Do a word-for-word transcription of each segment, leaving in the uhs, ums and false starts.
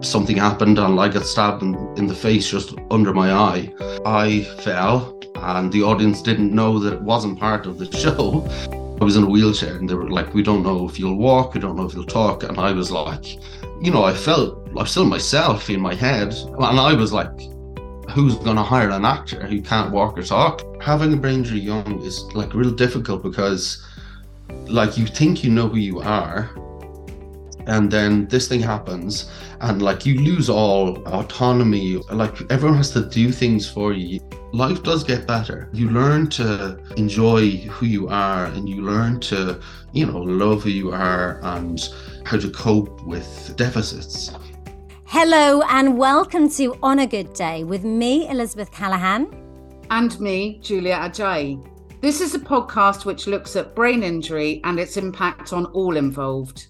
Something happened and I got stabbed in, in the face just under my eye. I fell and the audience didn't know that it wasn't part of the show. I was in a wheelchair and they were like, we don't know if you'll walk, we don't know if you'll talk. And I was like, you know, I felt, I'm still myself in my head. And I was like, who's gonna hire an actor who can't walk or talk? Having a brain injury young is like real difficult because like you think you know who you are, and then this thing happens and like you lose all autonomy, like everyone has to do things for you. Life does get better. You learn to enjoy who you are and you learn to, you know, love who you are and how to cope with deficits. Hello and welcome to On a Good Day with me, Elizabeth Callaghan. And me, Julia Ajayi. This is a podcast which looks at brain injury and its impact on all involved.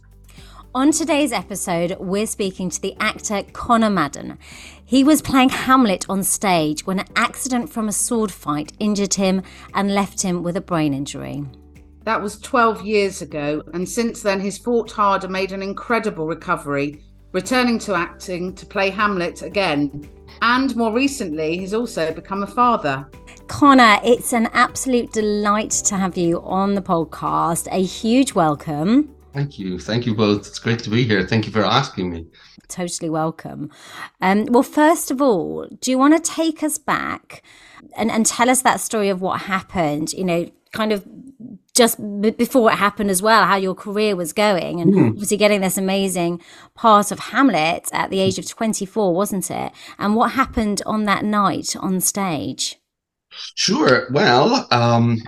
On today's episode, we're speaking to the actor Conor Madden. He was playing Hamlet on stage when an accident from a sword fight injured him and left him with a brain injury. That was twelve years ago, and since then he's fought hard and made an incredible recovery, returning to acting to play Hamlet again. And more recently, he's also become a father. Conor, it's an absolute delight to have you on the podcast. A huge welcome. Thank you. Thank you both. It's great to be here. Thank you for asking me. Totally welcome. Um, well, first of all, do you want to take us back and, and tell us that story of what happened, you know, kind of just b- before it happened as well, how your career was going and mm. obviously getting this amazing part of Hamlet at the age of twenty-four, wasn't it? And what happened on that night on stage? Sure. Well, um...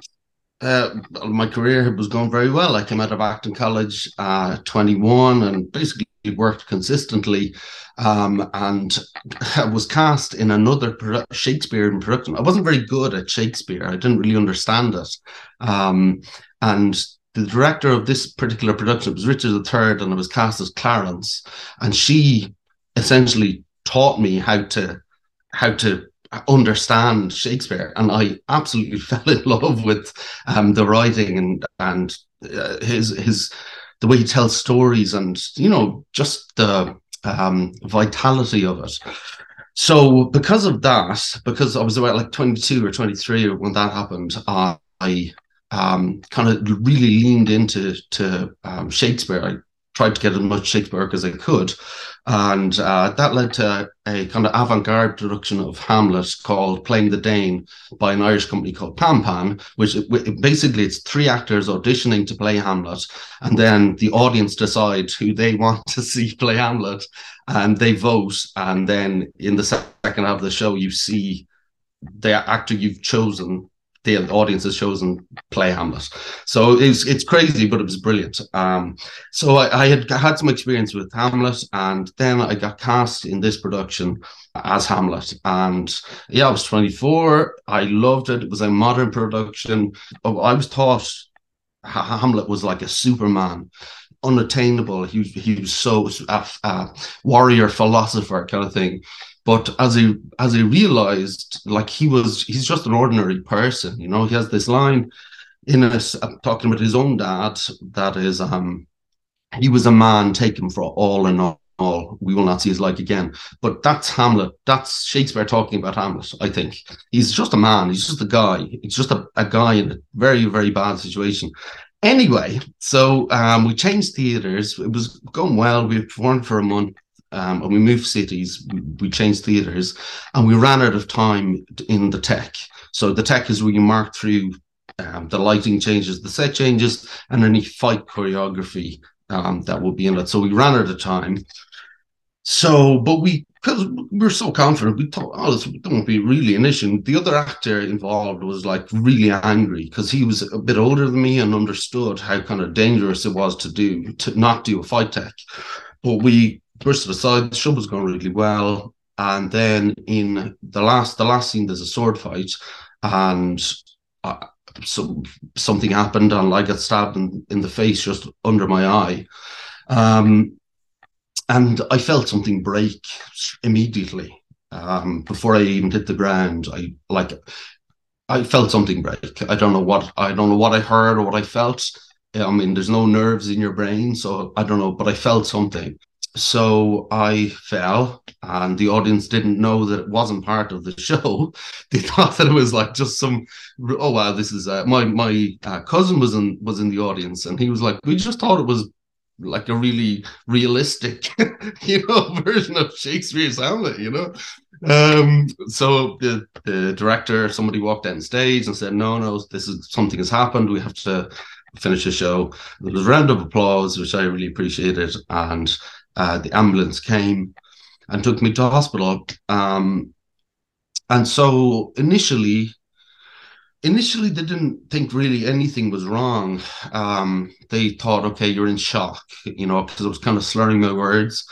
Uh, my career was going very well. I came out of acting college uh, at twenty-one and basically worked consistently um, and was cast in another produ- Shakespearean production. I wasn't very good at Shakespeare. I didn't really understand it. Um, and the director of this particular production was Richard the Third, and I was cast as Clarence. And she essentially taught me how to how to understand Shakespeare, and I absolutely fell in love with um, the writing and and uh, his his the way he tells stories, and you know just the um, vitality of it. So because of that, because I was about like twenty-two or twenty-three when that happened, uh, I um, kind of really leaned into to um, Shakespeare. I tried to get as much Shakespeare as I could. And uh, that led to a kind of avant-garde production of Hamlet called Playing the Dane by an Irish company called Pan Pan, which it, it, basically it's three actors auditioning to play Hamlet. And then the audience decides who they want to see play Hamlet and they vote. And then in the second half of the show, you see the actor you've chosen, the audience has chosen, play Hamlet. So it's it's crazy, but it was brilliant. Um, so I, I had had some experience with Hamlet, and then I got cast in this production as Hamlet. And yeah, I was twenty-four. I loved it. It was a modern production. I was taught Hamlet was like a Superman, unattainable. He was, he was so a, a warrior philosopher kind of thing. But as I as I realized, like he was, he's just an ordinary person, you know. He has this line in it, I'm talking about his own dad, that is, um, he was a man taken for all in all, all. We will not see his like again. But that's Hamlet. That's Shakespeare talking about Hamlet, I think. He's just a man. He's just a guy. He's just a, a guy in a very, very bad situation. Anyway, so um, we changed theatres. It was going well. We performed for a month. Um, and we moved cities, we, we changed theatres, and we ran out of time in the tech. So the tech is where you mark through um, the lighting changes, the set changes, and any fight choreography um, that will be in it. So we ran out of time. So, but we, because we were so confident, we thought, oh, this won't be really an issue. The other actor involved was like really angry because he was a bit older than me and understood how kind of dangerous it was to do, to not do a fight tech. But we burst it aside. The show was going really well, and then in the last the last scene, there's a sword fight, and uh, some something happened, and I got stabbed in, in the face, just under my eye, um, and I felt something break immediately. Um, before I even hit the ground, I like I felt something break. I don't know what I don't know what I heard or what I felt. I mean, there's no nerves in your brain, so I don't know, but I felt something. So I fell, and the audience didn't know that it wasn't part of the show. They thought that it was like just some, oh wow, this is uh, my my uh, cousin was in was in the audience, and he was like, we just thought it was like a really realistic, you know, version of Shakespeare's Hamlet, you know. Um, so the, the director, somebody walked down stage and said, no, no, this is something has happened. We have to finish the show. There was a round of applause, which I really appreciated, and Uh, the ambulance came and took me to hospital. Um, and so initially, initially they didn't think really anything was wrong. Um, they thought, okay, you're in shock, you know, because I was kind of slurring my words.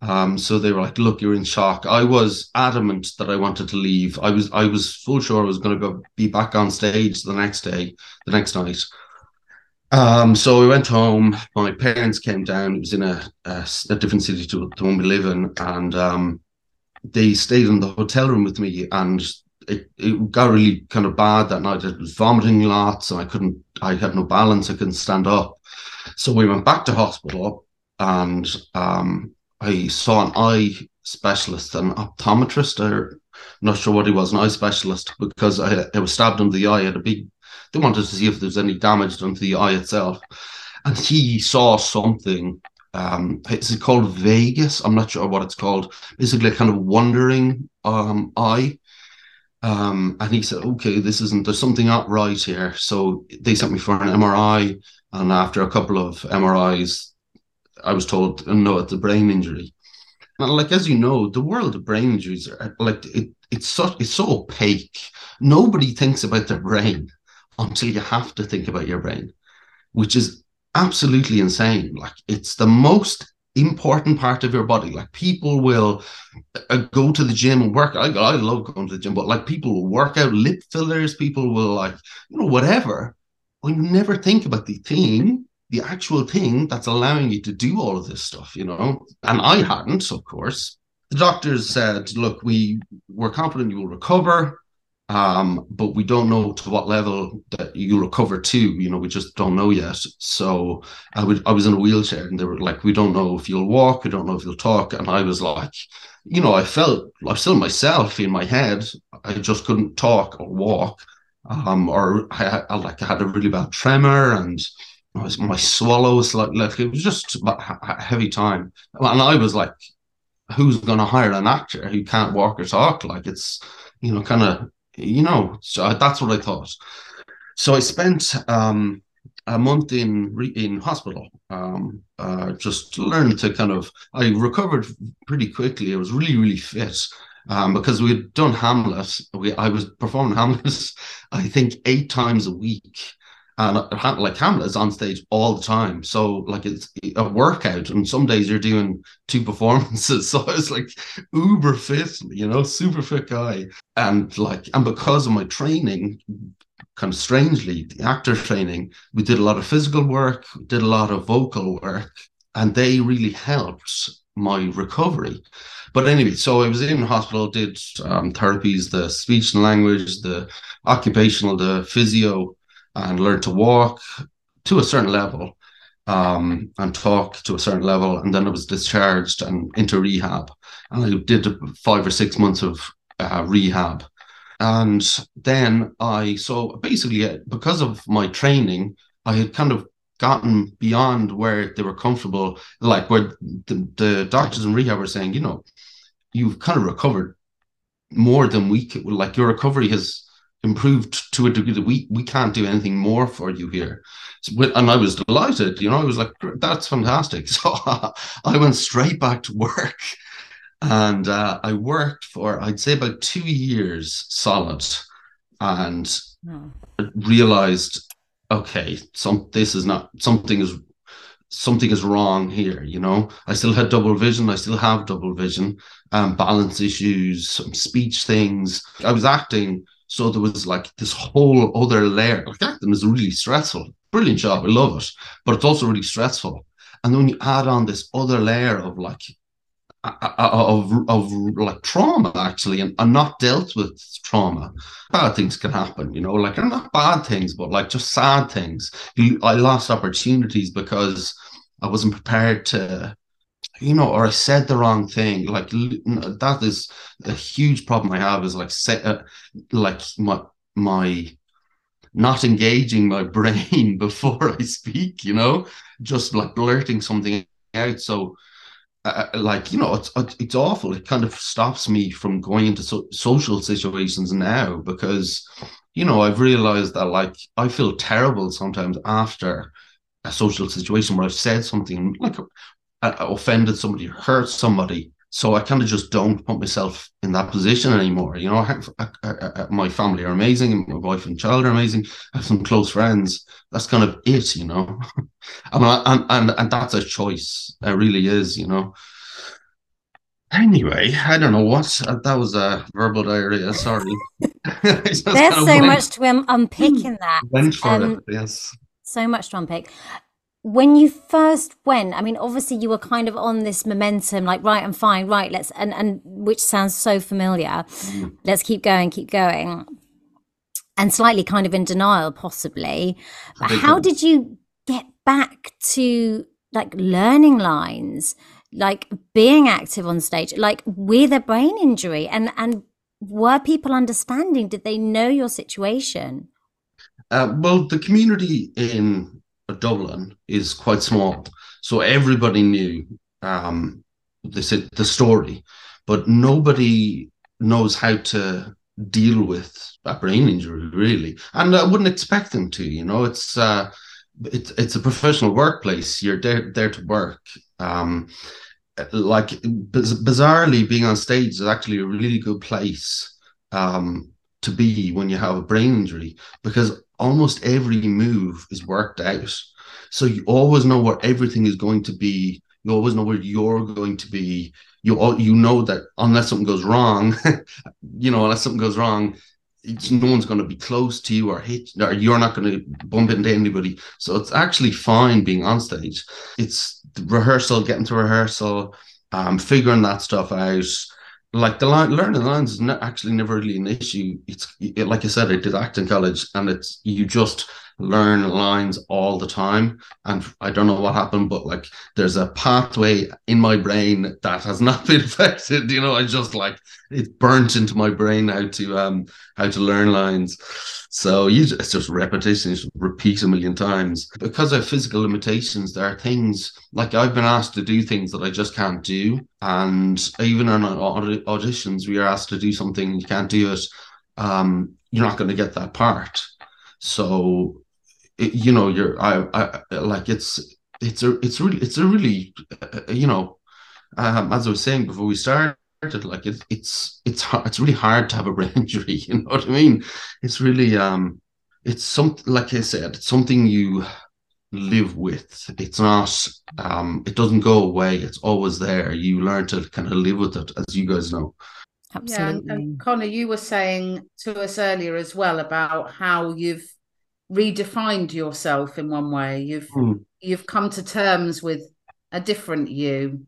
Um, so they were like, look, you're in shock. I was adamant that I wanted to leave. I was I was full sure I was going to be back on stage the next day, the next night. Um, so we went home, my parents came down, it was in a, a, a different city to the one we live in, and um, they stayed in the hotel room with me, and it, it got really kind of bad that night. I was vomiting lots, and I couldn't, I had no balance, I couldn't stand up. So we went back to hospital, and um, I saw an eye specialist, an optometrist, or not sure what he was, an eye specialist, because I, I was stabbed under the eye, I had a big, they wanted to see if there's any damage done to the eye itself. And he saw something. Um, is it called vagus? I'm not sure what it's called. Basically, a kind of wandering um, eye. Um, and he said, okay, this isn't, there's something not right here. So they sent me for an M R I. And after a couple of M R Is, I was told, no, it's a brain injury. And like, as you know, the world of brain injuries, are, like it, it's, so, it's so opaque. Nobody thinks about their brain until you have to think about your brain, which is absolutely insane. Like, it's the most important part of your body. Like, people will uh, go to the gym and work. I, I love going to the gym, but like, people will work out lip fillers. People will, like, you know, whatever. When you never think about the thing, the actual thing that's allowing you to do all of this stuff, you know, and I hadn't, of course. The doctors said, look, we we're confident you will recover. Um, but we don't know to what level that you recover to, you know, we just don't know yet. So I would, I was in a wheelchair, and they were like, we don't know if you'll walk, we don't know if you'll talk. And I was like, you know, I felt, I'm still myself in my head. I just couldn't talk or walk. Um, or I, I like, I had a really bad tremor, and I was, my swallow was like, like, it was just a heavy time. And I was like, who's going to hire an actor who can't walk or talk? Like, it's, you know, kind of, you know, so that's what I thought. So I spent um, a month in in hospital, um, uh, just learned to kind of, I recovered pretty quickly. I was really, really fit um, because we had done Hamlet. We, I was performing Hamlet, I think, eight times a week. And like, Hamlet is on stage all the time. So like, it's a workout, and some days you're doing two performances. So I was like uber fit, you know, super fit guy. And like, and because of my training, kind of strangely, the actor training, we did a lot of physical work, did a lot of vocal work, and they really helped my recovery. But anyway, so I was in hospital, did um, therapies, the speech and language, the occupational, the physio, and learned to walk to a certain level. um, and talk to a certain level. And then I was discharged and into rehab. And I did five or six months of uh, rehab. And then I, so basically because of my training, I had kind of gotten beyond where they were comfortable, like where the, the doctors in rehab were saying, you know, you've kind of recovered more than we could, like your recovery has improved to a degree that we, we can't do anything more for you here. So, and I was delighted, you know, I was like, that's fantastic. So I went straight back to work. And uh, I worked for, I'd say, about two years solid, and oh. realized, okay, some this is not something is something is wrong here. You know, I still had double vision. I still have double vision, um, balance issues, some speech things. I was acting, so there was like this whole other layer. Like acting is really stressful. Brilliant job, I love it, but it's also really stressful. And then when you add on this other layer of like. Of, of like trauma actually and, and not dealt with trauma. Bad things can happen, you know, like they're not bad things, but like just sad things. I lost opportunities because I wasn't prepared to, you know, or I said the wrong thing. Like that is a huge problem I have is like, uh, like my, my not engaging my brain before I speak, you know, just like blurting something out. So Uh, like, you know, it's it's awful. It kind of stops me from going into so- social situations now because, you know, I've realized that, like, I feel terrible sometimes after a social situation where I've said something, like, I, I offended somebody, hurt somebody. So I kind of just don't put myself in that position anymore. You know, I have, I, I, my family are amazing and my wife and child are amazing. I have some close friends. That's kind of it, you know. and, and, and, and that's a choice. It really is, you know. Anyway, I don't know what. That was a verbal diarrhea, sorry. There's so went, much to um, unpick in that. Went for um, it, yes. So much to unpick. When you first went, I mean, obviously you were kind of on this momentum, like, right, I'm fine, right, let's, and, and which sounds so familiar. Mm. Let's keep going, keep going. And slightly kind of in denial, possibly. But how did you get back to like learning lines, like being active on stage, like with a brain injury? And, and were people understanding? Did they know your situation? Uh, well, the community in Dublin is quite small, so everybody knew um they said the story, but nobody knows how to deal with a brain injury really, and I wouldn't expect them to, you know. It's uh it's it's a professional workplace, you're there there to work. Um like biz- bizarrely being on stage is actually a really good place um to be when you have a brain injury, because almost every move is worked out. So you always know where everything is going to be. You always know where you're going to be. You all, you know that unless something goes wrong, you know, unless something goes wrong, it's, no one's going to be close to you or hit, or you're not going to bump into anybody. So it's actually fine being on stage. It's rehearsal, getting to rehearsal, um, figuring that stuff out. Like the line, learning lines is not, actually never really an issue. It's it, like I said, I did acting college, and it's you just learn lines all the time. And I don't know what happened, but like there's a pathway in my brain that has not been affected. You know, I just like it's burnt into my brain how to um how to learn lines. So you just, it's just repetition, you just repeat a million times. Because of physical limitations, there are things like I've been asked to do things that I just can't do. And even in aud- auditions, we are asked to do something, you can't do it. Um, you're not going to get that part. So, it, you know, you're I, I like it's it's a it's really it's a really uh, you know, um, as I was saying before we started. Like it, it's it's hard, it's really hard to have a brain injury, you know what I mean? It's really um it's something, like I said, it's something you live with. It's not um it doesn't go away, it's always there. You learn to kind of live with it, as you guys know. Absolutely. Yeah, and, and Conor, you were saying to us earlier as well about how you've redefined yourself in one way. You've mm. you've come to terms with a different you.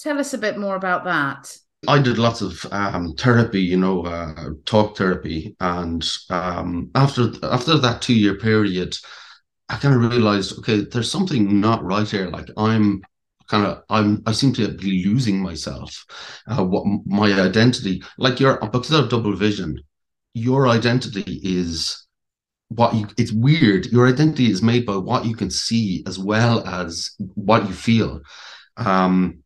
Tell us a bit more about that. I did lots of um, therapy, you know, uh, talk therapy. And um, after after that two-year period, I kind of realized, okay, there's something not right here. Like I'm kind of, I'm, I seem to be losing myself, uh, what my identity, like your, because of double vision, your identity is what you, it's weird. Your identity is made by what you can see as well as what you feel, um,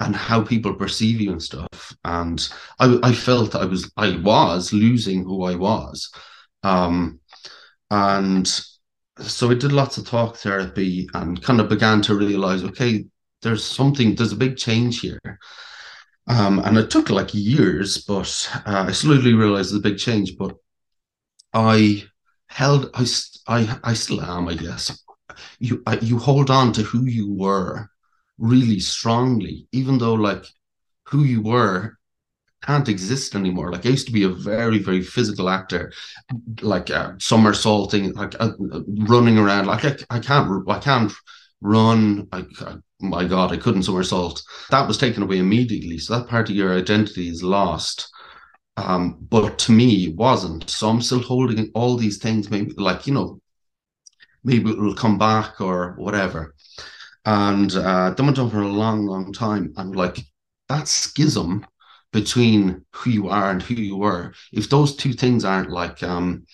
and how people perceive you and stuff. And I, I felt I was, I was losing who I was. Um, and so we did lots of talk therapy and kind of began to realize, okay, there's something, there's a big change here. Um, and it took like years, but uh, I slowly realized the big change, but I held, I, I, I still am, I guess. You, I, you hold on to who you were really strongly, even though like who you were can't exist anymore. Like I used to be a very, very physical actor, like uh, somersaulting, like uh, running around. Like I, I can't, I can't run. I, I, my God, I couldn't somersault. That was taken away immediately. So that part of your identity is lost. Um, but to me, it wasn't. So I'm still holding all these things. Maybe like, you know, maybe it will come back or whatever. And uh, that went on for a long, long time. And like that schism between who you are and who you were, if those two things aren't like um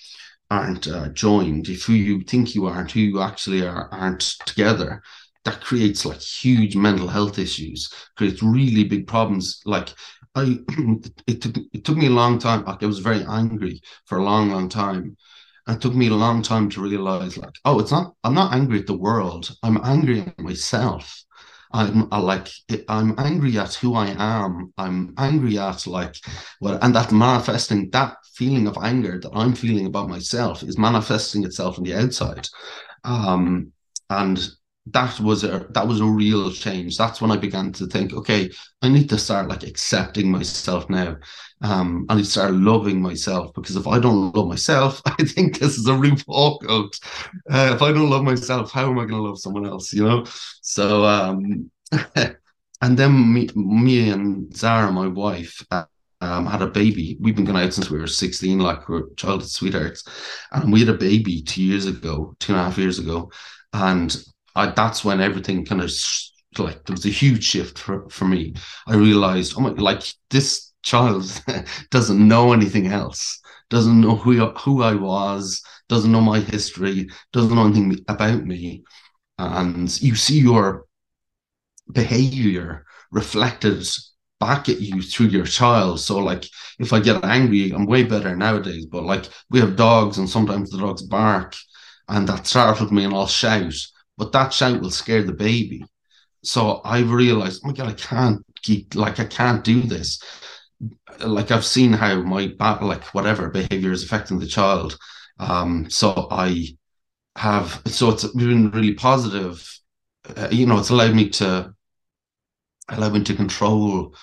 aren't uh, joined, if who you think you are and who you actually are aren't together, that creates like huge mental health issues, creates really big problems. Like I, it took it took me a long time. Like I was very angry for a long, long time. It took me a long time to realize, like, oh, it's not. I'm not angry at the world. I'm angry at myself. I'm I like I'm angry at who I am. I'm angry at like well, and that manifesting, that feeling of anger that I'm feeling about myself is manifesting itself on the outside, um, and that was a that was a real change. That's when I began to think, okay, I need to start like accepting myself now. Um, I need to start loving myself, because if I don't love myself, I think this is a RuPaul quote. Uh, if I don't love myself, how am I going to love someone else? You know. So, um, and then me, me and Zara, my wife, uh, um, had a baby. We've been going out since we were sixteen, like we're childhood sweethearts, and we had a baby two years ago, two and a half years ago, and. I, that's when everything kind of like there was a huge shift for, for me. I realized, oh my, like this child doesn't know anything else, doesn't know who, who I was, doesn't know my history, doesn't know anything about me. And you see your behavior reflected back at you through your child. So like if I get angry, I'm way better nowadays, but like we have dogs and sometimes the dogs bark and that startled me and I'll shout. But that shout will scare the baby. So I've realized, oh my God, I can't keep, like, I can't do this. Like I've seen how my, like whatever behavior is affecting the child. Um, so I have, so it's been really positive. Uh, you know, it's allowed me to, allowed me to control,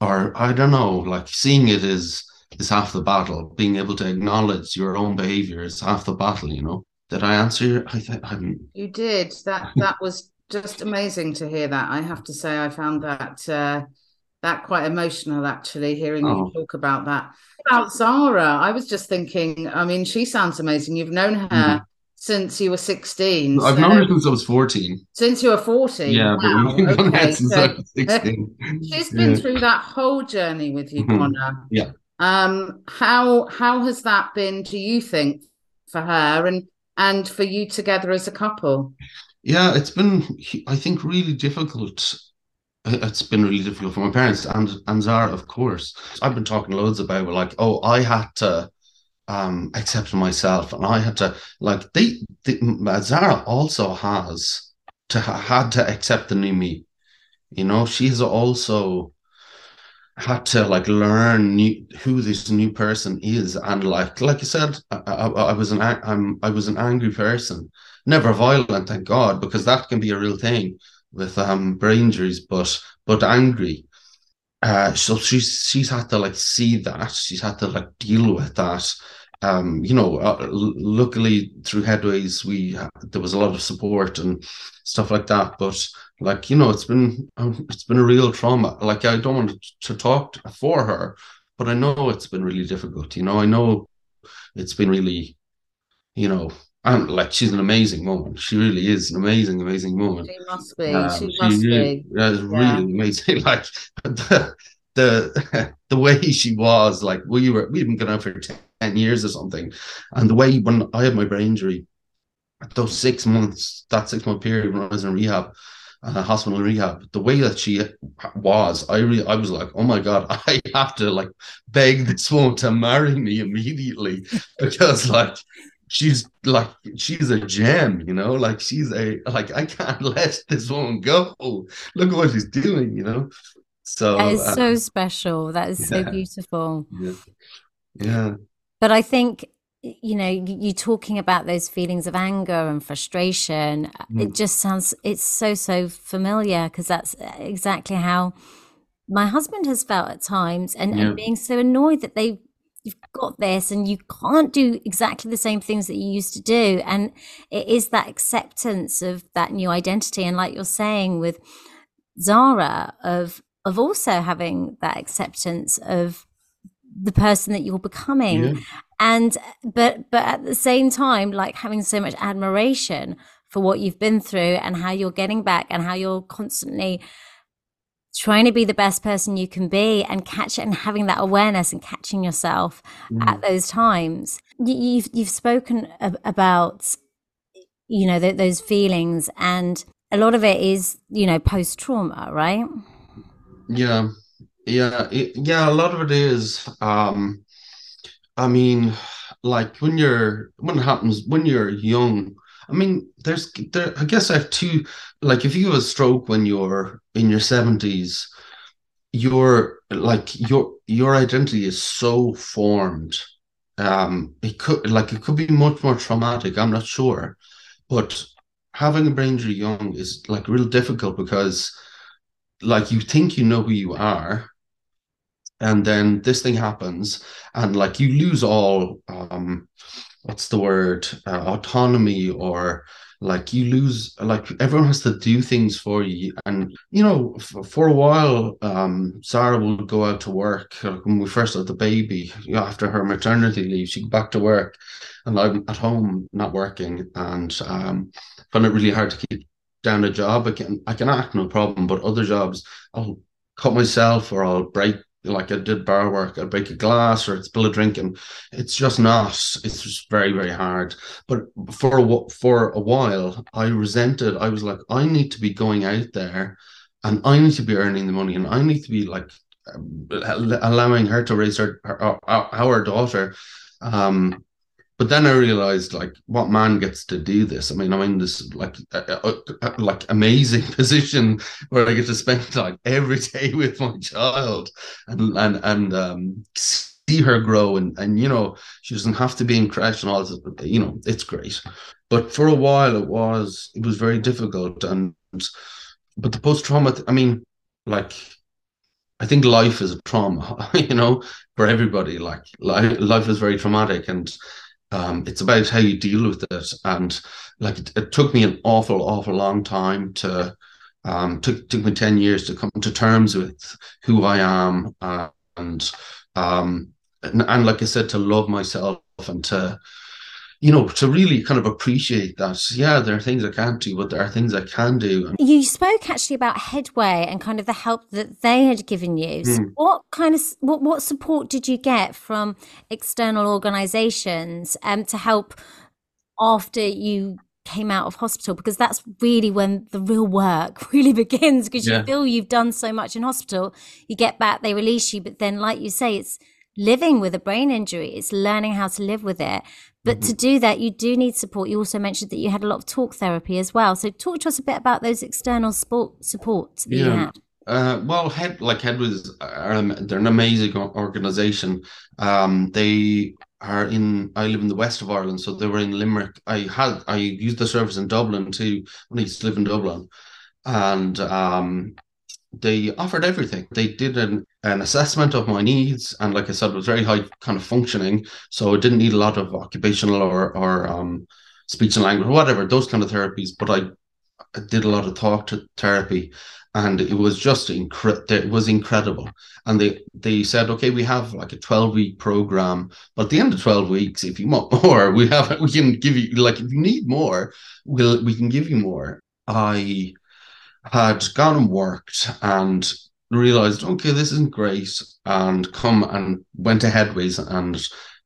or I don't know, like seeing it is, is half the battle. Being able to acknowledge your own behavior is half the battle, you know. Did I answer your, I think I'm... You did. That that was just amazing to hear that. I have to say I found that uh, that quite emotional, actually, hearing oh. you talk about that. About Zara, I was just thinking, I mean, she sounds amazing. You've known her mm-hmm. since you were sixteen. I've so... known her since I was fourteen. Since you were fourteen? Yeah, wow. But we've been okay, so... since I was sixteen. She's been yeah. through that whole journey with you, mm-hmm. Conor. Yeah. Um, how, how has that been, do you think, for her? And And for you together as a couple? Yeah, it's been, I think, really difficult. It's been really difficult for my parents and, and Zara, of course. I've been talking loads about, like, oh, I had to um, accept myself. And I had to, like, they, they Zara also has to had to accept the new me. You know, she's also had to, like, learn new, who this new person is. And like like I said, I, I, I was an I'm, I was an angry person, never violent, thank God, because that can be a real thing with um brain injuries, but but angry. Uh, so she's she's had to like see that, she's had to like deal with that. Um, you know, uh, luckily through Headways we uh, there was a lot of support and stuff like that, but. Like, you know, it's been um, it's been a real trauma. Like, I don't want to talk to, for her, but I know it's been really difficult. You know, I know it's been really, you know, And like, she's an amazing woman. She really is an amazing, amazing woman. She must be. Um, she, she must really, be. That's yeah. really amazing. Like the the the way she was. Like we were, we've been going out for ten years or something. And the way when I had my brain injury, those six months, that six month period when I was in rehab, uh, hospital rehab, the way that she was, I really, I was like, oh my God, I have to like beg this woman to marry me immediately because like. She's like, she's a gem, you know, like she's a, like, I can't let this woman go. Look at what she's doing, you know? So that is uh, so special. That is yeah. so beautiful. Yeah. yeah. But I think, you know, you talking about those feelings of anger and frustration, mm. it just sounds, it's so, so familiar because that's exactly how my husband has felt at times and, yeah. and being so annoyed that they you've got this and you can't do exactly the same things that you used to do. And it is that acceptance of that new identity. And like you're saying with Zara, of of also having that acceptance of the person that you're becoming. Yeah. And but but at the same time, like having so much admiration for what you've been through and how you're getting back and how you're constantly trying to be the best person you can be and catch it and having that awareness and catching yourself mm. at those times. You've, you've spoken ab- about, you know, th- those feelings, and a lot of it is, you know, post-trauma, right? Yeah. Yeah. It, yeah. A lot of it is, um, I mean, like when you're, when it happens, when you're young, I mean, there's, there. I guess I have two, like if you have a stroke when you're in your seventies, your, like your, your identity is so formed. Um, it could, like it could be much more traumatic. I'm not sure, but having a brain injury young is like real difficult because like you think you know who you are and then this thing happens and like you lose all, um, what's the word, uh, autonomy, or like you lose, like everyone has to do things for you. And, you know, f- for a while, um, Sarah would go out to work. Like when we first had the baby, you know, after her maternity leave, she'd go back to work and I'm at home not working. And um, found it really hard to keep down a job. I can, I can act, no problem, but other jobs, I'll cut myself or I'll break. Like I did bar work, I'd break a glass or I'd spill a drink, and it's just not, it's just very, very hard. But for a, for a while, I resented, I was like, I need to be going out there and I need to be earning the money and I need to be like allowing her to raise her, her our daughter. Um, but then I realized like what man gets to do this. I mean, I'm in this like uh, uh, like amazing position where I get to spend like every day with my child and and and um, see her grow. And, and, you know, she doesn't have to be in creche and all this, but, you know, it's great. But for a while it was, it was very difficult. And, but the post-trauma, I mean, like, I think life is a trauma, you know, for everybody, like life, life is very traumatic. And, Um, it's about how you deal with it. And like it, it took me an awful, awful long time to, um, took, took me ten years to come to terms with who I am. Uh, and, um, and, and like I said, to love myself and to, you know, to really kind of appreciate that, yeah, there are things I can't do, but there are things I can do. You spoke actually about Headway and kind of the help that they had given you. Mm. So what kind of, what, what support did you get from external organisations um, to help after you came out of hospital? Because that's really when the real work really begins, because yeah. you feel you've done so much in hospital. You get back, they release you, but then like you say, it's living with a brain injury. It's learning how to live with it. But mm-hmm. to do that, you do need support. You also mentioned that you had a lot of talk therapy as well. So talk to us a bit about those external support supports that yeah. you had. Uh, well, Head, like Headways, um, they're an amazing organisation. Um, they are in, I live in the west of Ireland, so they were in Limerick. I had, I used the service in Dublin too, when I used to live in Dublin. And um, they offered everything. They did an, an assessment of my needs, and like I said, it was very high kind of functioning, so I didn't need a lot of occupational or or um, speech and language or whatever, those kind of therapies. But I I did a lot of talk to therapy, and it was just incre- it was incredible. And they, they said, okay, we have like a twelve week program, but at the end of twelve weeks, if you want more, we have, we can give you, like, if you need more, we'll, we can give you more. I had gone and worked and realized, okay, this isn't great, and come and went to Headways, and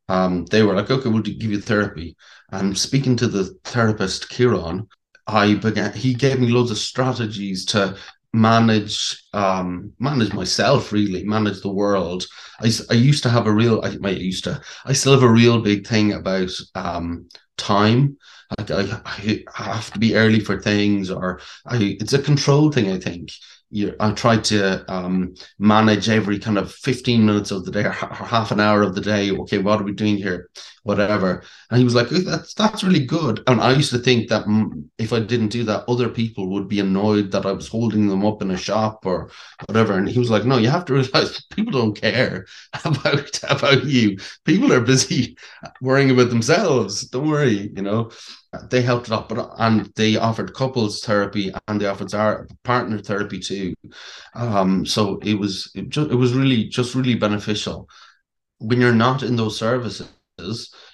um, they were like, okay, we'll give you therapy. And speaking to the therapist, Kieran, I began, he gave me loads of strategies to manage, um, manage myself, really, manage the world. I, I used to have a real, I, I used to, I still have a real big thing about um, time. Like I, I have to be early for things, or I, it's a control thing, I think. You, I try to um, manage every kind of fifteen minutes of the day, or half an hour of the day. Okay, what are we doing here? Whatever. And he was like, that's, that's really good. And I used to think that if I didn't do that, other people would be annoyed that I was holding them up in a shop or whatever. And he was like, no, you have to realize people don't care about, about you. People are busy worrying about themselves. Don't worry, you know. They helped it up, but, and they offered couples therapy, and they offered our partner therapy too. Um, so it was it, just, it was really just really beneficial. When you're not in those services,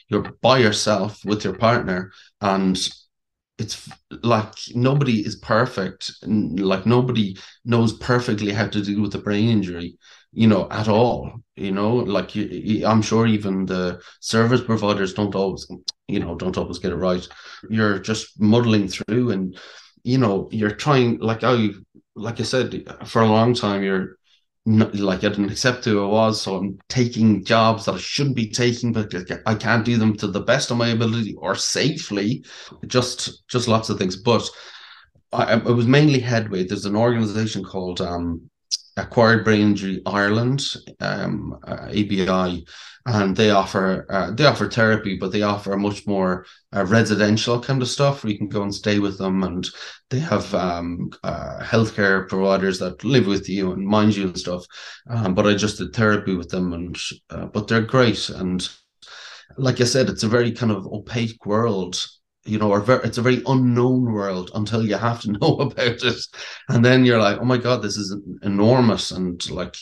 you're by yourself with your partner, and it's like nobody is perfect. Like nobody knows perfectly how to deal with a brain injury, you know, at all. You know, like you, I'm sure even the service providers don't always, you know, don't always get it right. You're just muddling through, and you know, you're trying. Like I, like I said, for a long time, you're not, like I didn't accept who I was, so I'm taking jobs that I shouldn't be taking, but I can't do them to the best of my ability or safely. Just, just lots of things. But I, it was mainly Headway. There's an organisation called Um, Acquired Brain Injury Ireland, um, uh, A B I, and they offer uh, they offer therapy, but they offer much more uh, residential kind of stuff where you can go and stay with them, and they have um, uh, healthcare providers that live with you and mind you and stuff. Um, but I just did therapy with them, and uh, but they're great, and like I said, it's a very kind of opaque world. You know, or it's a very unknown world until you have to know about it. And then you're like, oh my God, this is enormous. And like,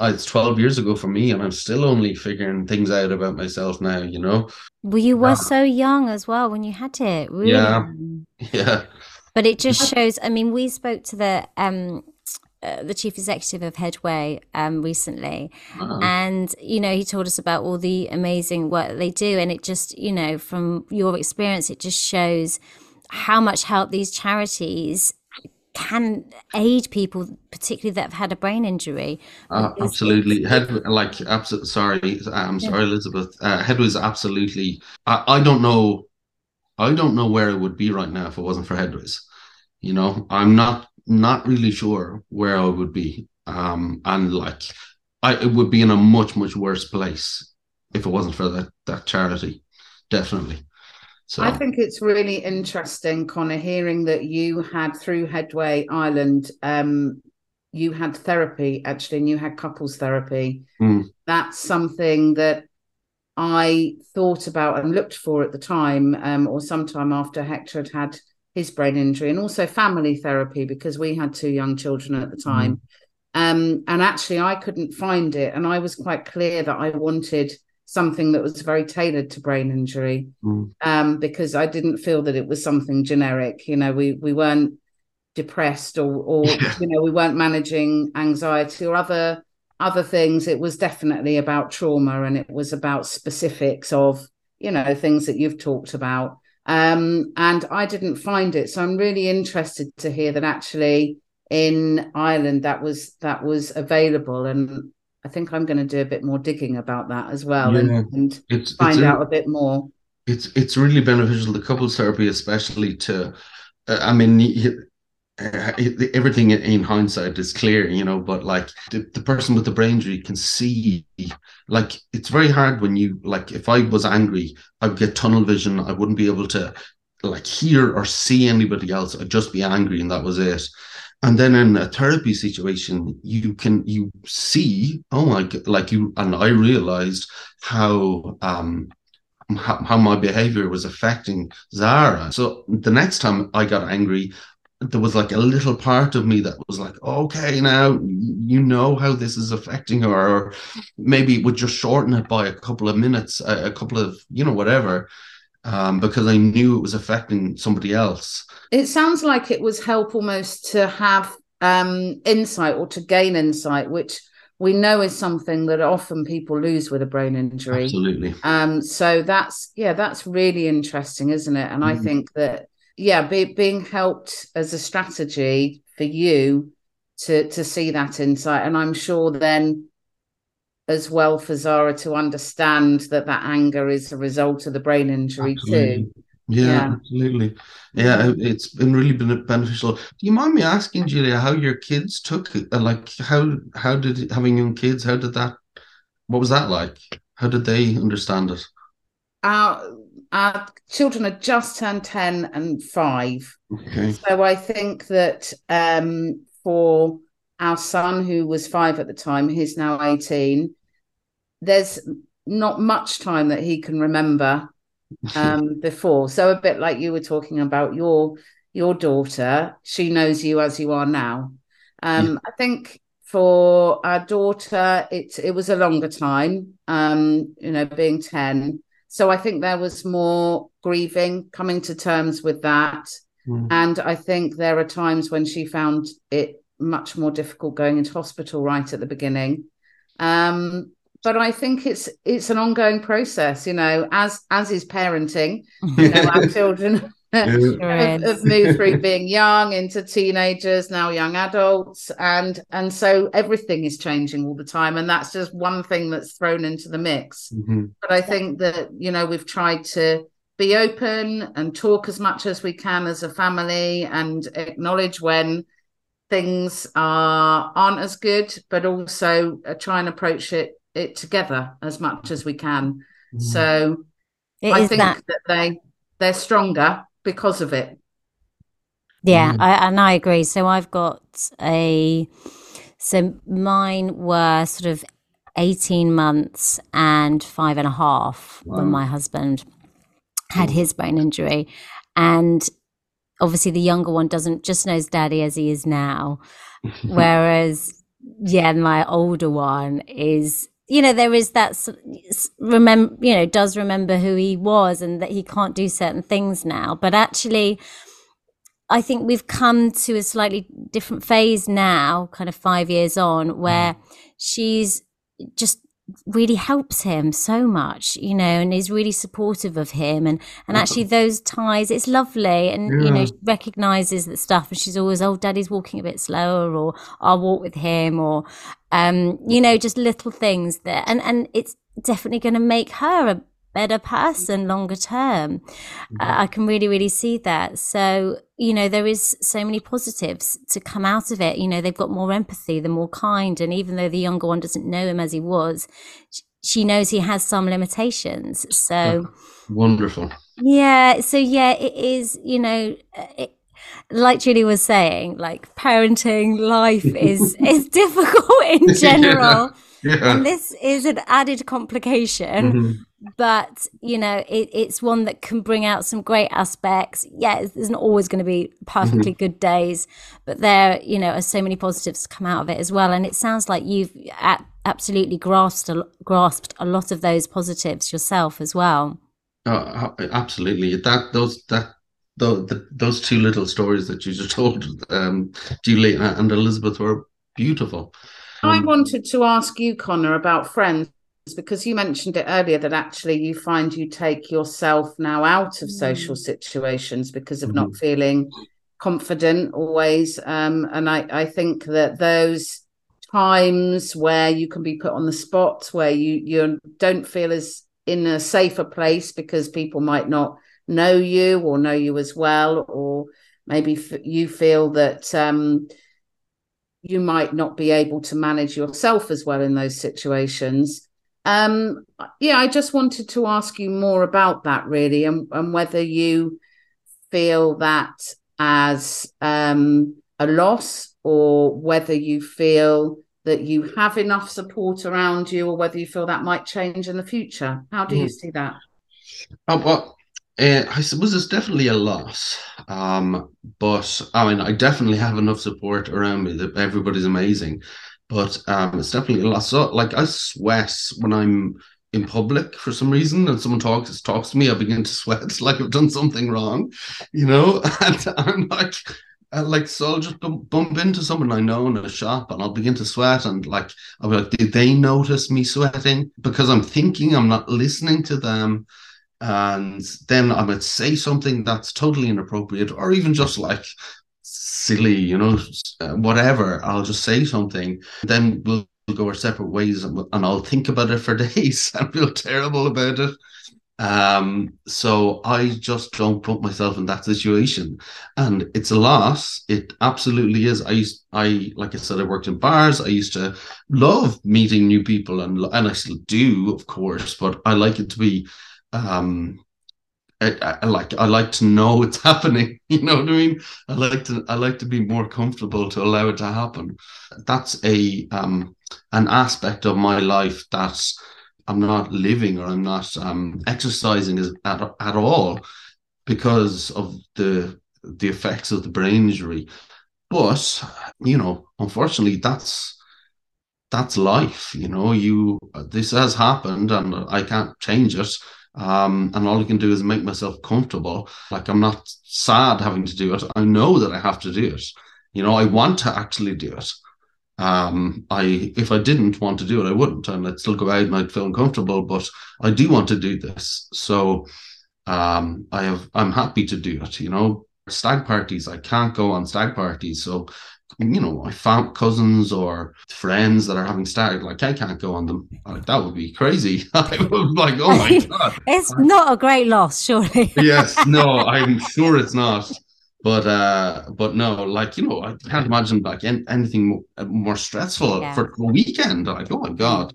it's twelve years ago for me, and I'm still only figuring things out about myself now, you know? Well, you were yeah. so young as well when you had it. Really. Yeah. Yeah. But it just shows, I mean, we spoke to the, um, uh, the chief executive of Headway um, recently. Uh-huh. And, you know, he told us about all the amazing work that they do. And it just, you know, from your experience, it just shows how much help these charities can aid people, particularly that have had a brain injury. Uh, absolutely. Head, like, abso- sorry, I'm sorry, yeah. Elizabeth. Uh, Headway's absolutely, I, I don't know, I don't know where it would be right now if it wasn't for Headway's. You know, I'm not, not really sure where I would be, um and like I it would be in a much much worse place if it wasn't for that that charity, definitely. So I think it's really interesting, Conor, hearing that you had through Headway Ireland, um you had therapy actually, and you had couples therapy. Mm. That's something that I thought about and looked for at the time, um or sometime after Hector had had his brain injury, and also family therapy, because we had two young children at the time. Mm. Um, and actually I couldn't find it. And I was quite clear that I wanted something that was very tailored to brain injury. Mm. Um, because I didn't feel that it was something generic. You know, we, we weren't depressed or, or yeah. you know, we weren't managing anxiety or other, other things. It was definitely about trauma, and it was about specifics of, you know, things that you've talked about. Um, and I didn't find it. So I'm really interested to hear that actually in Ireland that was that was available. And I think I'm going to do a bit more digging about that as well, yeah, and, and it's, find it's, out a bit more. It's it's really beneficial, the couples therapy, especially to, uh, I mean, you, uh, everything in hindsight is clear, you know, but like the, the person with the brain injury can see, like it's very hard when you, like if I was angry, I'd get tunnel vision. I wouldn't be able to like hear or see anybody else. I'd just be angry, and that was it. And then in a therapy situation, you can, you see, oh my God, like you, and I realized how, um, how, how my behavior was affecting Zara. So the next time I got angry, there was like a little part of me that was like, okay, now you know how this is affecting her, or maybe would just shorten it by a couple of minutes, a, a couple of, you know, whatever, um, because I knew it was affecting somebody else. It sounds like it was help almost to have um, insight, or to gain insight, which we know is something that often people lose with a brain injury. Absolutely. Um, so that's, yeah, that's really interesting, isn't it? And mm-hmm. I think that, yeah, be, being helped as a strategy for you to to see that insight. And I'm sure then as well for Zara to understand that that anger is a result of the brain injury absolutely. Too. Yeah, yeah, absolutely. Yeah, it's been really been beneficial. Do you mind me asking, Julia, how your kids took it? Like, how, how did having young kids, how did that, what was that like? How did they understand it? Uh, Our children had just turned ten and five. Okay. So I think that um, for our son, who was five at the time, he's now eighteen, there's not much time that he can remember um, before. So a bit like you were talking about your your daughter, she knows you as you are now. Um, yeah. I think for our daughter, it, it was a longer time, um, you know, being ten. So I think there was more grieving, coming to terms with that. Mm. And I think there are times when she found it much more difficult going into hospital right at the beginning. Um, but I think it's it's an ongoing process, you know, as as is parenting. You know, our children have, have moved through being young into teenagers, now young adults. And, and so everything is changing all the time. And that's just one thing that's thrown into the mix. Mm-hmm. But I think that, you know, we've tried to be open and talk as much as we can as a family, and acknowledge when things are, aren't as good, but also try and approach it, it together as much as we can. Mm-hmm. So it I think that, that they, they're stronger because of it. Yeah, mm. I, and I agree. So I've got a, so mine were sort of eighteen months and five and a half wow. when my husband had his brain injury. And obviously the younger one doesn't, just knows daddy as he is now. Whereas, yeah, my older one is, you know, there is that, remember, you know, does remember who he was, and that he can't do certain things now. But actually, I think we've come to a slightly different phase now, kind of five years on, where she's just really helps him so much, you know, and is really supportive of him. And, and actually those ties, it's lovely. And, yeah. you know, she recognises that stuff, and she's always, oh, daddy's walking a bit slower, or I'll walk with him, or, um, you know, just little things there. And, and it's definitely going to make her a better person longer term. Yeah. Uh, I can really, really see that. So, you know, there is so many positives to come out of it. You know, they've got more empathy, they're more kind. And even though the younger one doesn't know him as he was, she knows he has some limitations. So wonderful. Yeah. So, yeah, it is, you know, it, like Julie was saying, like parenting life is, is difficult in general. Yeah. Yeah. And this is an added complication. Mm-hmm. But, you know, it, it's one that can bring out some great aspects. Yeah, there's not always going to be perfectly mm-hmm. good days, but there, you know, are so many positives to come out of it as well. And it sounds like you've a- absolutely grasped a, grasped a lot of those positives yourself as well. Oh, absolutely. That those that those, the, those two little stories that you just told, um, Julie and Elizabeth, were beautiful. I um, wanted to ask you, Conor, about friends. Because you mentioned it earlier that actually you find you take yourself now out of social situations because of mm-hmm. not feeling confident always. Um, and I, I think that those times where you can be put on the spot, where you, you don't feel as in a safer place because people might not know you or know you as well, or maybe f- you feel that um, you might not be able to manage yourself as well in those situations. Um, yeah, I just wanted to ask you more about that, really, and, and whether you feel that as um, a loss, or whether you feel that you have enough support around you, or whether you feel that might change in the future. How do mm. you see that? Oh, well, uh, I suppose it's definitely a loss. Um, but I mean, I definitely have enough support around me that everybody's amazing. But um, it's definitely a lot. So, like, I sweat when I'm in public for some reason, and someone talks talks to me, I begin to sweat like I've done something wrong, you know. And I'm like, uh, like, so I'll just bump, bump into someone I know in a shop, and I'll begin to sweat, and like, I'll be like, did they notice me sweating? Because I'm thinking, I'm not listening to them. And then I would say something that's totally inappropriate, or even just like silly, you know, whatever. I'll just say something. Then we'll go our separate ways, and, and I'll think about it for days and feel terrible about it. Um, so I just don't put myself in that situation, and it's a loss. It absolutely is. I used, I like I said, I worked in bars. I used to love meeting new people, and and I still do, of course. But I like it to be. Um, I, I like I like to know it's happening. You know what I mean? I like to I like to be more comfortable to allow it to happen. That's a um an aspect of my life that I'm not living, or I'm not um exercising as, at at all, because of the the effects of the brain injury. But you know, unfortunately, that's. That's life, you know. You this has happened, and I can't change it. Um, and all I can do is make myself comfortable. Like, I'm not sad having to do it. I know that I have to do it. You know, I want to actually do it. Um, I if I didn't want to do it, I wouldn't, and I'd still go out and I'd feel uncomfortable. But I do want to do this, so um, I have. I'm happy to do it. You know, stag parties. I can't go on stag parties, so. You know, my fam- cousins or friends that are having stag, like, I can't go on them. Like, that would be crazy. I would like, oh my god, it's not a great loss, surely. Yes, no, I'm sure it's not. But uh, but no, like, you know, I can't imagine like en- anything more, more stressful yeah. for a weekend. Like, oh my god.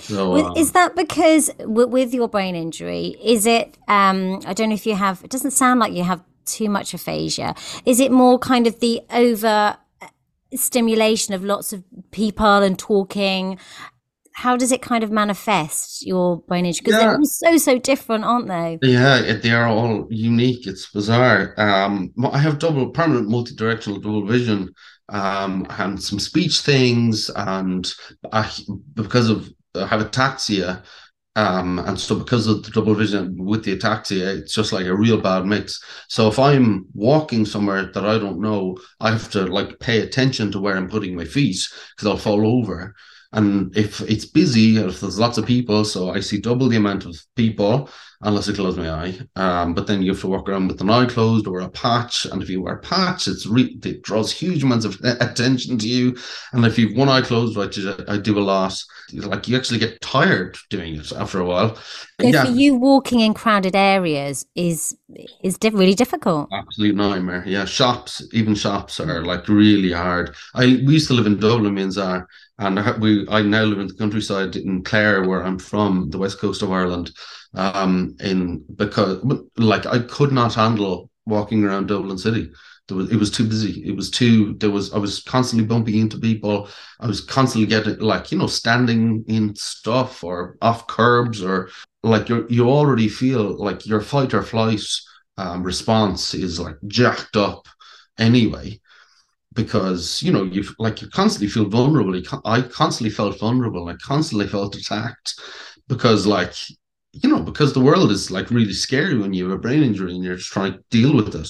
So, with, um, is that because w- with your brain injury, is it? Um, I don't know if you have. It doesn't sound like you have too much aphasia. Is it more kind of the over? Stimulation of lots of people and talking? How does it kind of manifest, your brain injury? Because yeah. they're all so so different, aren't they? Yeah, they are all unique. It's bizarre. um I have double permanent multi-directional dual vision, um and some speech things, and I, because of I have ataxia, um and so because of the double vision with the ataxia, it's just like a real bad mix. So if I'm walking somewhere that I don't know, I have to like pay attention to where I'm putting my feet, because I'll fall over. And if it's busy, if there's lots of people, so I see double the amount of people, unless I close my eye. Um, but then you have to walk around with an eye closed or a patch. And if you wear a patch, it's re- it draws huge amounts of attention to you. And if you've one eye closed, right, you, I do a lot. Like, you actually get tired doing it after a while. So yeah. For you, walking in crowded areas is is diff- really difficult. Absolute nightmare. Yeah, shops, even shops are like really hard. I we used to live in Dublin, me and Zara. And we, I now live in the countryside in Clare, where I'm from, the west coast of Ireland. Um, in because like I could not handle walking around Dublin City. There was, it was too busy. It was too. There was. I was constantly bumping into people. I was constantly getting like you know standing in stuff or off curbs, or like you you already feel like your fight or flight um, response is like jacked up anyway. Because, you know, you like you constantly feel vulnerable. I constantly felt vulnerable. I constantly felt attacked because, like, you know, because the world is like really scary when you have a brain injury and you're just trying to deal with it.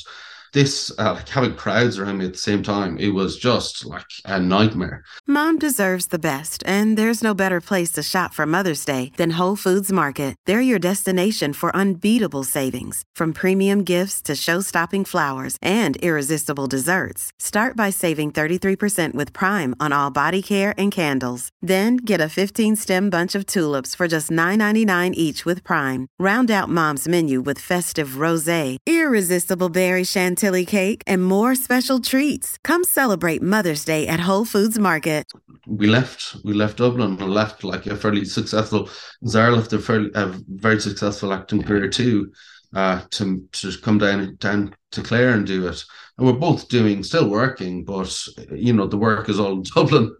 This, uh, like having crowds around me at the same time, it was just like a nightmare. Mom deserves the best, and there's no better place to shop for Mother's Day than Whole Foods Market. They're your destination for unbeatable savings, from premium gifts to show-stopping flowers and irresistible desserts. Start by saving thirty-three percent with Prime on all body care and candles. Then get a fifteen-stem bunch of tulips for just nine ninety-nine each with Prime. Round out Mom's menu with festive rosé, irresistible berry chantilly Tilly cake, and more special treats. Come celebrate Mother's Day at Whole Foods Market. We left, we left Dublin and left like a fairly successful, Zara left a fairly a very successful acting career too. uh, to, to come down down to Clare and do it. And we're both doing, still working, but, you know, the work is all in Dublin.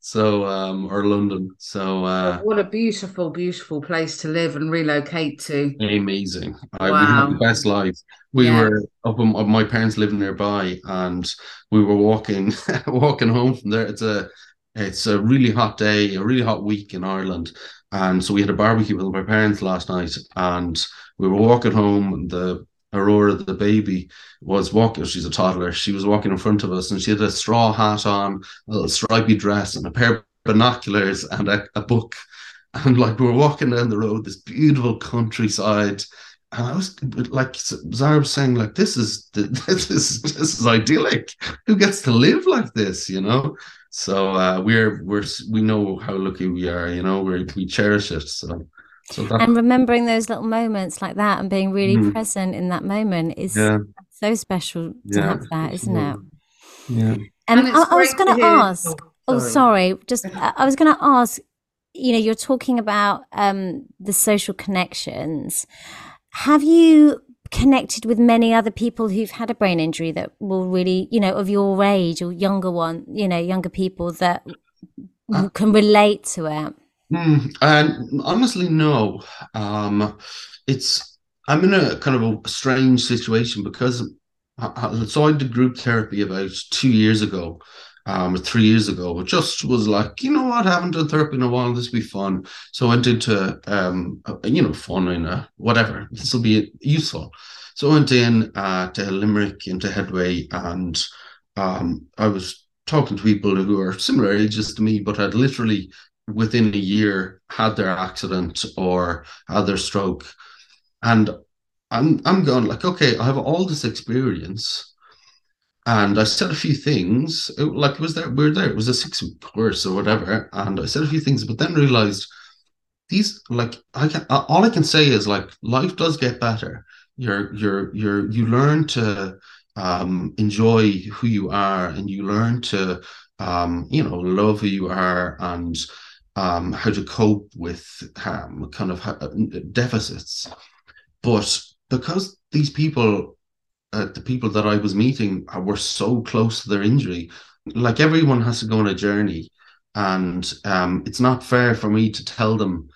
So, um, or London. So, uh, what a beautiful, beautiful place to live and relocate to. Amazing. Wow. I, we had the best life. We yeah. were up, my parents lived nearby, and we were walking, walking home from there. It's a, it's a really hot day, a really hot week in Ireland. And so we had a barbecue with my parents last night, and we were walking home, and the Aurora, the baby, was walking. She's a toddler. She was walking in front of us, and she had a straw hat on, a little stripy dress, and a pair of binoculars and a, a book. And like we were walking down the road, this beautiful countryside, and I was like, Zara was saying, like, this is this is this is idyllic. Who gets to live like this, you know? So uh, we're we're we know how lucky we are, you know. We we cherish it. So. So that, and remembering those little moments like that and being really mm-hmm. present in that moment is yeah. so special to yeah. have that, isn't yeah. it? Yeah. And, and I, I was going to ask, oh, sorry, just I was going to ask, you know, you're talking about um, the social connections. Have you connected with many other people who've had a brain injury that will really, you know, of your age or younger one, you know, younger people that uh, can relate to it? Mm, and honestly, no. Um, it's I'm in a kind of a strange situation because I, I, so I did group therapy about two years ago, um, three years ago. It just was like, you know what, I haven't done therapy in a while. This will be fun. So I went into um, a, you know, fun in a, whatever. This will be useful. So I went in uh, to Limerick, into Headway, and um, I was talking to people who are similar ages to me, but I'd literally, within a year, had their accident or had their stroke. And I'm I'm going like, okay, I have all this experience, and I said a few things. It, like was there we were there. It was a six week course or whatever, and I said a few things, but then realized these like I can all I can say is like life does get better. You're you're you're you learn to um, enjoy who you are, and you learn to um, you know love who you are, and Um, how to cope with um, kind of ha- deficits. But because these people, uh, the people that I was meeting were so close to their injury, like everyone has to go on a journey, and um, it's not fair for me to tell them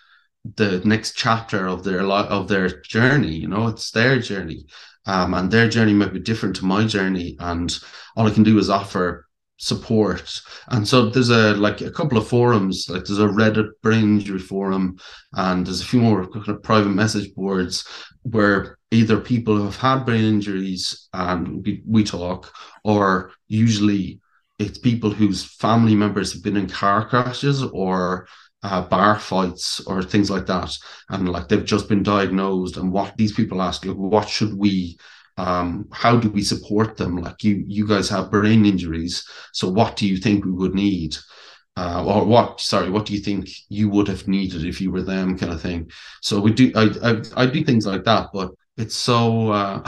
the next chapter of their li- of their journey, you know, it's their journey, um, and their journey might be different to my journey, and all I can do is offer support. And so there's a like a couple of forums, like there's a Reddit brain injury forum, and there's a few more kind of private message boards where either people who have had brain injuries and we, we talk, or usually it's people whose family members have been in car crashes or uh, bar fights or things like that, and like they've just been diagnosed, and what these people ask, like, what should we Um, how do we support them? Like you, you guys have brain injuries, so what do you think we would need? Uh, or what? Sorry, what do you think you would have needed if you were them? Kind of thing. So we do. I I, I do things like that, but it's so uh,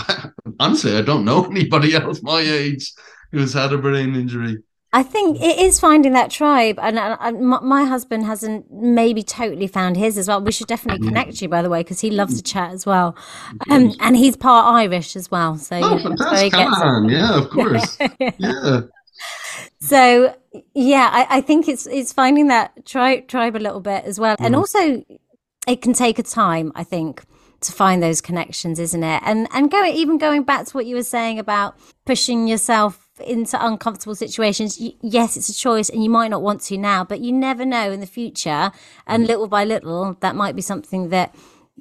honestly, I don't know anybody else my age who's had a brain injury. I think it is finding that tribe, and, and my husband hasn't maybe totally found his as well. We should definitely connect you, by the way, because he loves to chat as well, um, and he's part Irish as well. So oh, you know, fantastic! Gets- yeah, of course. yeah. So yeah, I, I think it's it's finding that tri- tribe a little bit as well, mm. and also it can take a time, I think, to find those connections, isn't it? And and going even going back to what you were saying about pushing yourself into uncomfortable situations. Yes, it's a choice, and you might not want to now, but you never know in the future, and little by little that might be something that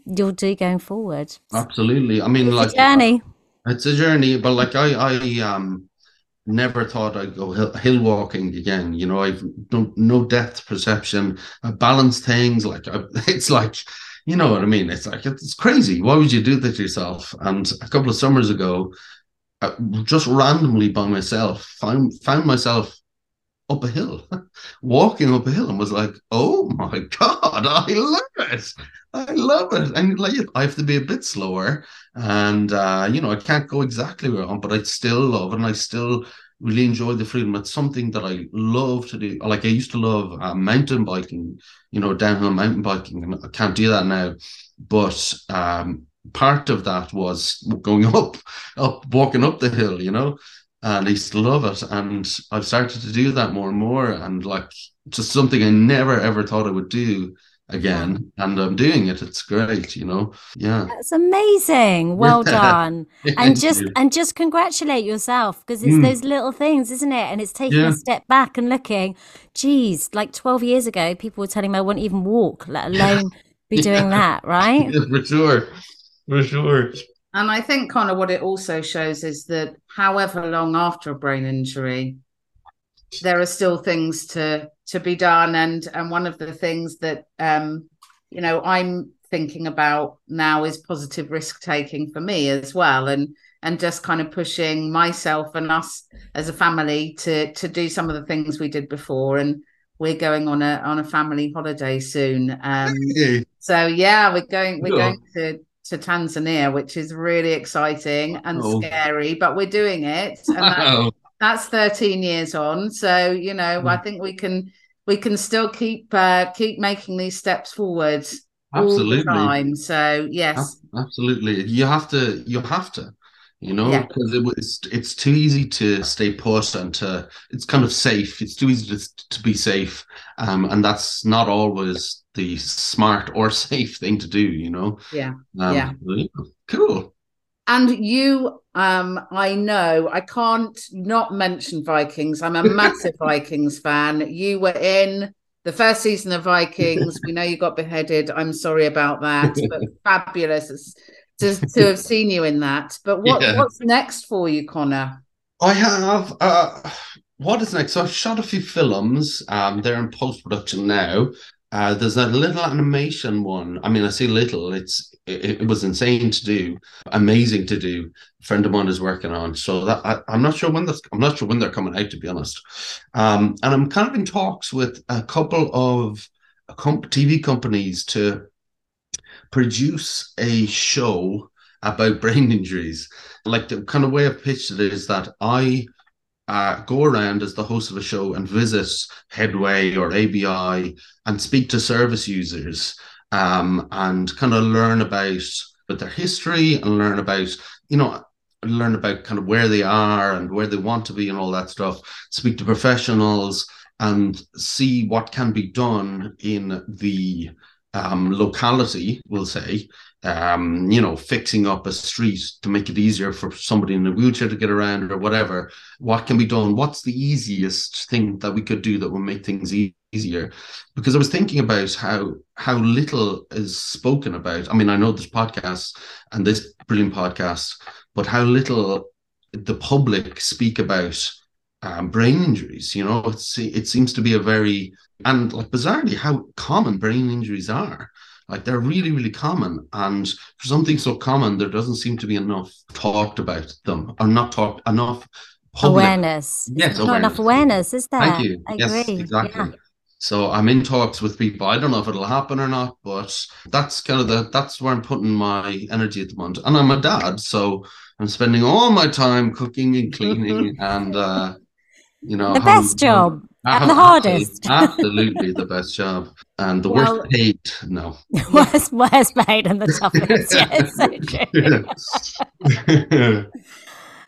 you'll do going forward. Absolutely. I mean, it's like a journey. It's a journey, but like I I um never thought I'd go hill, hill walking again, you know. I've no, no depth perception. I balance things like I, it's like, you know what I mean, it's like it's crazy. Why would you do that to yourself? And a couple of summers ago, Uh, just randomly by myself, found found myself up a hill, walking up a hill, and was like, "Oh my god, I love it! I love it!" And like, I have to be a bit slower, and uh, you know, I can't go exactly where I want, but I still love it, and I still really enjoy the freedom. It's something that I love to do. Like I used to love uh, mountain biking, you know, downhill mountain biking, and I can't do that now, but um. part of that was going up, up, walking up the hill, you know, and I used to love it. And I've started to do that more and more, and like just something I never, ever thought I would do again. And I'm doing it. It's great, you know? Yeah. That's amazing. Well done. And just, and just congratulate yourself, because it's mm. those little things, isn't it? And it's taking yeah. a step back and looking, geez, like twelve years ago, people were telling me I wouldn't even walk, let alone be doing yeah. that, right? Yeah, for sure. For sure. And I think, Conor, what it also shows is that however long after a brain injury, there are still things to, to be done. And, and one of the things that, um, you know, I'm thinking about now is positive risk taking for me as well. And, and just kind of pushing myself and us as a family to, to do some of the things we did before. And we're going on a, on a family holiday soon. Um, so yeah, we're going, we're going to, to Tanzania, which is really exciting and oh. scary, but we're doing it. And wow. that's thirteen years on. So, you know, mm. I think we can, we can still keep, uh, keep making these steps forward. Absolutely. All the time. So yes, absolutely. You have to, you have to, you know, yeah. because it was, it's too easy to stay put and to, it's kind of safe. It's too easy to, to be safe. Um, and that's not always the smart or safe thing to do, you know? Yeah. Um, yeah. Cool. And you, um, I know, I can't not mention Vikings. I'm a massive Vikings fan. You were in the first season of Vikings. We know you got beheaded. I'm sorry about that, but fabulous to, to have seen you in that. But what, yeah. what's next for you, Conor? I have, uh, what is next? So I've shot a few films. Um, they're in post-production now. Uh, there's that little animation one. I mean, I say little. It's it, it was insane to do, amazing to do. A friend of mine is working on, so that I, I'm not sure when that's. I'm not sure when they're coming out, to be honest. Um, and I'm kind of in talks with a couple of comp- T V companies to produce a show about brain injuries. Like the kind of way I've pitched it is that I. Uh, go around as the host of a show and visit Headway or A B I and speak to service users um, and kind of learn about their history and learn about, you know, learn about kind of where they are and where they want to be and all that stuff. Speak to professionals and see what can be done in the um, locality, we'll say. Um, you know, fixing up a street to make it easier for somebody in a wheelchair to get around or whatever. What can be done? What's the easiest thing that we could do that will make things e- easier? Because I was thinking about how how little is spoken about. I mean, I know there's podcasts and this brilliant podcast, but how little the public speak about um, brain injuries. You know, it's, it seems to be a very, and like bizarrely how common brain injuries are. Like they're really, really common. And for something so common, there doesn't seem to be enough talked about them or not talked enough. Public. Awareness. Yes, There's awareness. Not enough awareness, is there? Thank you. I yes, agree. Exactly. Yeah. So I'm in talks with people. I don't know if it'll happen or not, but that's kind of the, that's where I'm putting my energy at the moment. And I'm a dad, so I'm spending all my time cooking and cleaning and, uh, you know. The best job. And the hardest. Absolutely the best job. And the well, worst paid, no. worst, worst paid and the toughest, yes. Yeah, so yeah.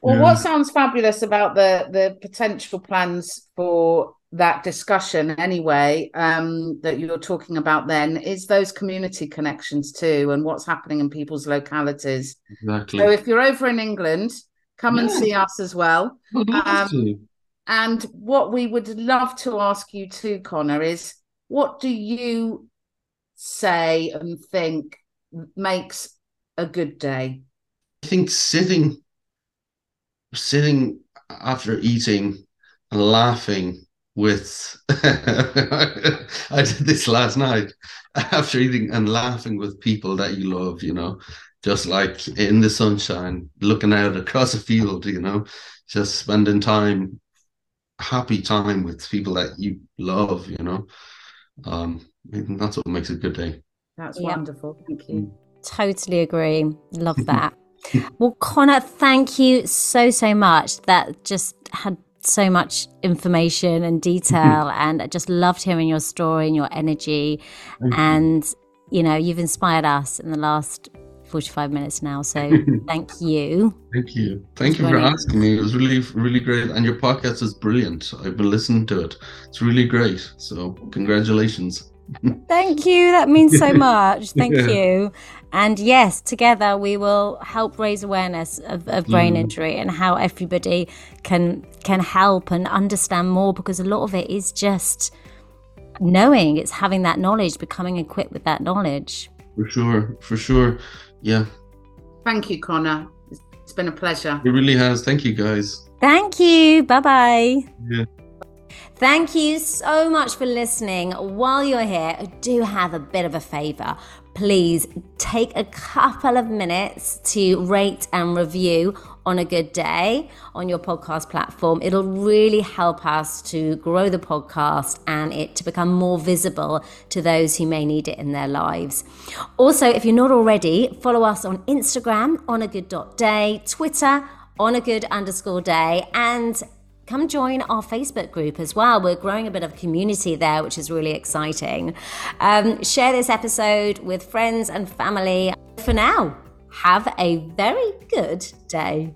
Well, yeah. What sounds fabulous about the, the potential plans for that discussion anyway, um, that you're talking about then, is those community connections too and what's happening in people's localities. Exactly. So if you're over in England, come yeah. and see us as well. Um, And what we would love to ask you too, Conor, is what do you say and think makes a good day? I think sitting, sitting after eating and laughing with, I did this last night, after eating and laughing with people that you love, you know, just like in the sunshine, looking out across a field, you know, just spending time. Happy time with people that you love, you know. Um, that's what makes a good day. That's wonderful. Yep. Thank you. Totally agree. Love that. Well, Conor, thank you so, so much. That just had so much information and detail, and I just loved hearing your story and your energy. Thank and, you. you know, you've inspired us in the last forty-five minutes now, so thank you. Thank you. Thank you for asking me. It was really, really great. And your podcast is brilliant. I've been listening to it. It's really great. So congratulations. Thank you. That means so much. Thank yeah. you. And yes, together we will help raise awareness of, of brain mm. injury and how everybody can can help and understand more, because a lot of it is just knowing. It's having that knowledge, becoming equipped with that knowledge. For sure. For sure. Yeah. Thank you, Conor. It's been a pleasure. It really has. Thank you, guys. Thank you. Bye-bye. Yeah. Thank you so much for listening. While you're here, do have a bit of a favor. Please take a couple of minutes to rate and review On a Good Day on your podcast platform. It'll really help us to grow the podcast and it to become more visible to those who may need it in their lives. Also, if you're not already, follow us on Instagram, onagood.day, Twitter, onagood underscore day, and come join our Facebook group as well. We're growing a bit of community there, which is really exciting. Um, share this episode with friends and family. For now, have a very good day.